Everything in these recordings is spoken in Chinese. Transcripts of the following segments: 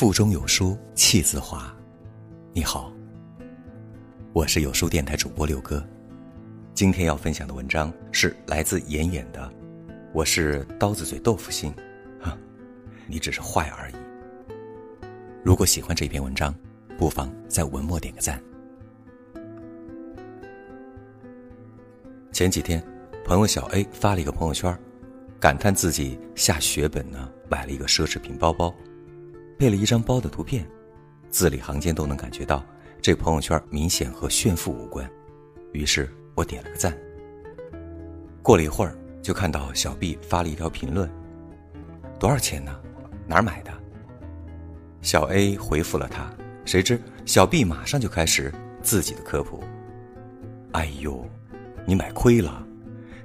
腹中有书气自华。你好，我是有书电台主播六哥。今天要分享的文章是来自妍妍的《我是刀子嘴豆腐心》，你只是坏而已。如果喜欢这篇文章，不妨在文末点个赞。前几天朋友小 A 发了一个朋友圈，感叹自己下血本呢买了一个奢侈品包包，配了一张包的图片，字里行间都能感觉到这朋友圈明显和炫富无关。于是我点了个赞。过了一会儿，就看到小 B 发了一条评论：多少钱呢？哪儿买的？小 A 回复了他，谁知小 B 马上就开始自己的科普。哎呦，你买亏了，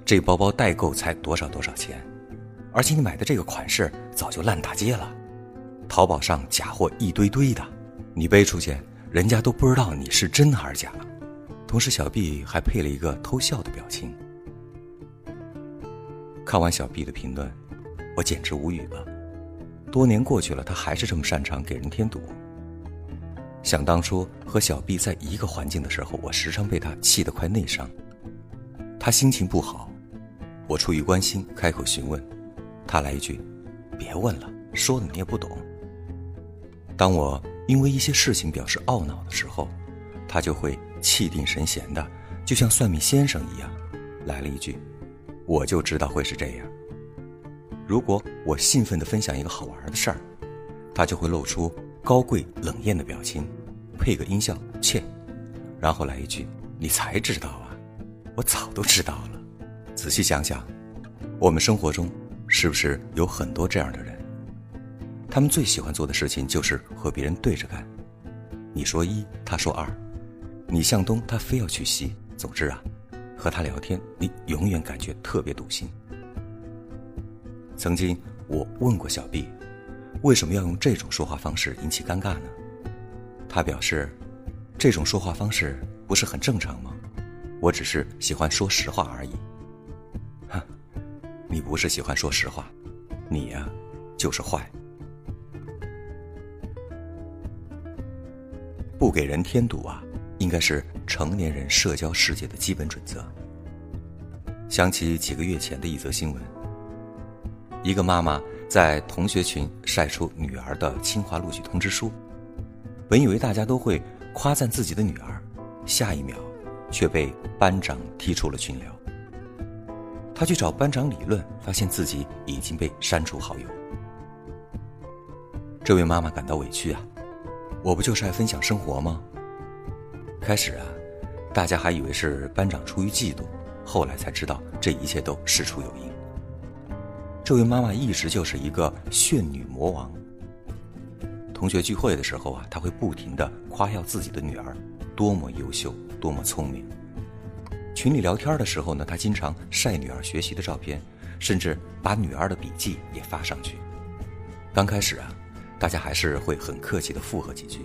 这包包代购才多少多少钱，而且你买的这个款式早就烂大街了，淘宝上假货一堆堆的，你背出去人家都不知道你是真还是假。同时小 B 还配了一个偷笑的表情。看完小 B 的评论，我简直无语了。多年过去了，他还是这么擅长给人添堵。想当初和小 B 在一个环境的时候，我时常被他气得快内伤。他心情不好，我出于关心开口询问，他来一句：别问了，说的你也不懂。当我因为一些事情表示懊恼的时候，他就会气定神闲的，就像算命先生一样，来了一句：我就知道会是这样。如果我兴奋地分享一个好玩的事儿，他就会露出高贵冷艳的表情，配个音效切，然后来一句：你才知道啊，我早都知道了。仔细想想，我们生活中是不是有很多这样的人，他们最喜欢做的事情就是和别人对着干，你说一他说二，你向东他非要去西，总之啊，和他聊天你永远感觉特别堵心。曾经我问过小 B 为什么要用这种说话方式引起尴尬呢？他表示，这种说话方式不是很正常吗？我只是喜欢说实话而已。哈，你不是喜欢说实话，你呀，就是坏。不给人添堵啊，应该是成年人社交世界的基本准则。想起几个月前的一则新闻，一个妈妈在同学群晒出女儿的清华录取通知书，本以为大家都会夸赞自己的女儿，下一秒却被班长踢出了群聊。她去找班长理论，发现自己已经被删除好友。这位妈妈感到委屈啊，我不就是爱分享生活吗？开始啊，大家还以为是班长出于嫉妒，后来才知道这一切都事出有因。这位妈妈一直就是一个炫女魔王。同学聚会的时候啊，她会不停地夸耀自己的女儿多么优秀多么聪明。群里聊天的时候呢，她经常晒女儿学习的照片，甚至把女儿的笔记也发上去。刚开始啊，大家还是会很客气地附和几句，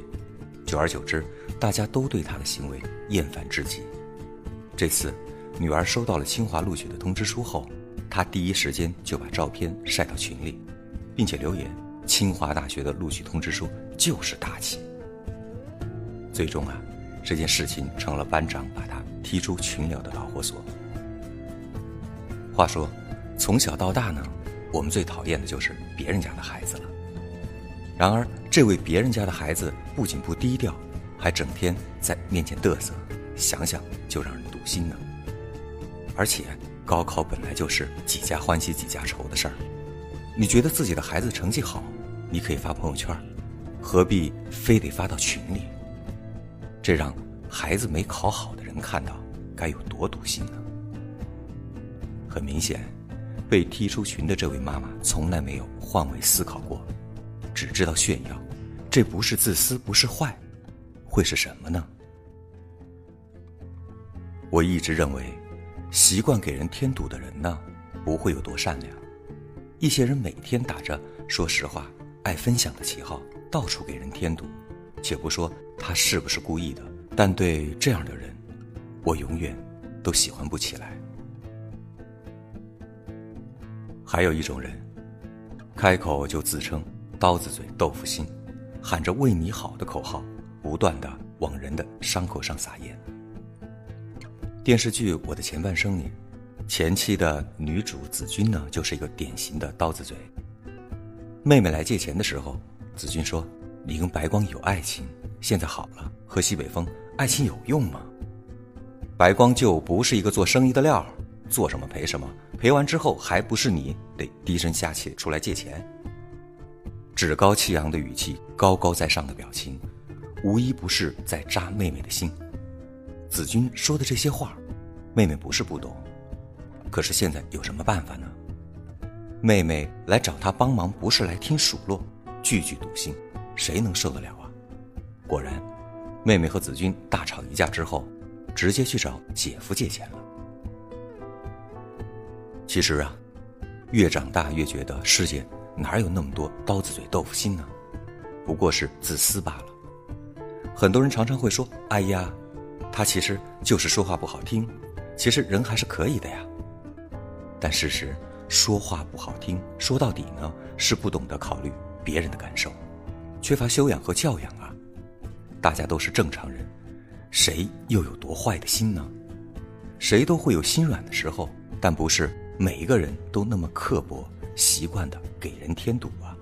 久而久之大家都对她的行为厌烦至极。这次女儿收到了清华录取的通知书后，他第一时间就把照片晒到群里，并且留言：清华大学的录取通知书就是大气。最终啊，这件事情成了班长把他踢出群聊的导火索。话说从小到大呢，我们最讨厌的就是别人家的孩子了。然而这位别人家的孩子不仅不低调，还整天在面前嘚瑟，想想就让人堵心呢。而且高考本来就是几家欢喜几家愁的事儿，你觉得自己的孩子成绩好，你可以发朋友圈，何必非得发到群里？这让孩子没考好的人看到，该有多堵心呢？很明显，被踢出群的这位妈妈从来没有换位思考过，只知道炫耀，这不是自私，不是坏，会是什么呢？我一直认为习惯给人添堵的人呢，不会有多善良。一些人每天打着说实话爱分享的旗号，到处给人添堵，且不说他是不是故意的，但对这样的人我永远都喜欢不起来。还有一种人，开口就自称刀子嘴豆腐心，喊着为你好的口号，不断地往人的伤口上撒盐。电视剧《我的前半生》里，前妻的女主子君呢，就是一个典型的刀子嘴。妹妹来借钱的时候，子君说，你跟白光有爱情，现在好了，喝西北风，爱情有用吗？白光就不是一个做生意的料，做什么赔什么，赔完之后还不是你得低声下气出来借钱。趾高气扬的语气，高高在上的表情，无一不是在扎妹妹的心。子君说的这些话，妹妹不是不懂，可是现在有什么办法呢？妹妹来找她帮忙，不是来听数落，句句堵心，谁能受得了啊？果然，妹妹和子君大吵一架之后，直接去找姐夫借钱了。其实啊，越长大越觉得世界哪有那么多刀子嘴豆腐心呢？不过是自私罢了。很多人常常会说，哎呀，他其实就是说话不好听，其实人还是可以的呀。但事实，说话不好听，说到底呢，是不懂得考虑别人的感受，缺乏修养和教养啊。大家都是正常人，谁又有多坏的心呢？谁都会有心软的时候，但不是每一个人都那么刻薄，习惯的给人添堵啊。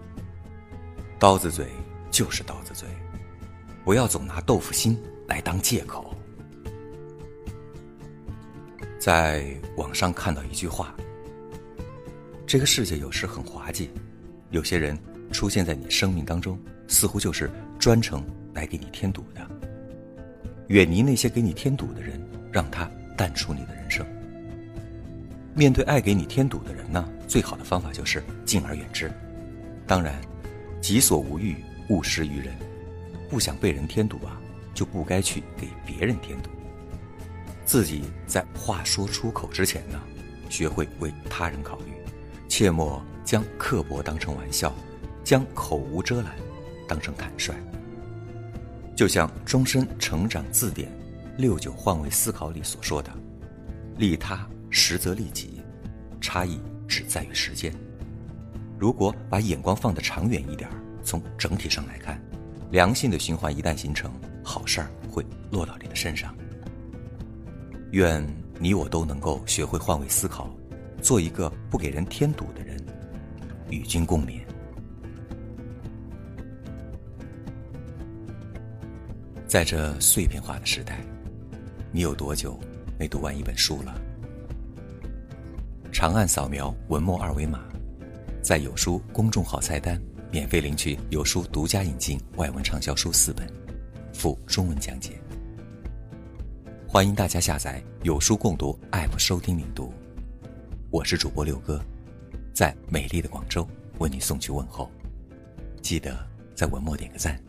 刀子嘴就是刀子嘴，不要总拿豆腐心来当借口。在网上看到一句话，这个世界有时很滑稽，有些人出现在你生命当中，似乎就是专程来给你添堵的。远离那些给你添堵的人，让他淡出你的人生。面对爱给你添堵的人呢，最好的方法就是敬而远之。当然，己所无欲，勿施于人。不想被人添堵啊，就不该去给别人添堵。自己在话说出口之前呢，学会为他人考虑，切莫将刻薄当成玩笑，将口无遮拦当成坦率。就像《终身成长字典》69换位思考里所说的，利他实则利己，差异只在于时间。如果把眼光放得长远一点，从整体上来看，良性的循环一旦形成，好事儿会落到你的身上。愿你我都能够学会换位思考，做一个不给人添堵的人，与君共勉。在这碎片化的时代，你有多久没读完一本书了？长按扫描文末二维码，在有书公众号菜单免费领取有书独家引进外文畅销书4本，附中文讲解。欢迎大家下载有书共读 APP 收听领读。我是主播六哥，在美丽的广州为你送去问候。记得在文末点个赞。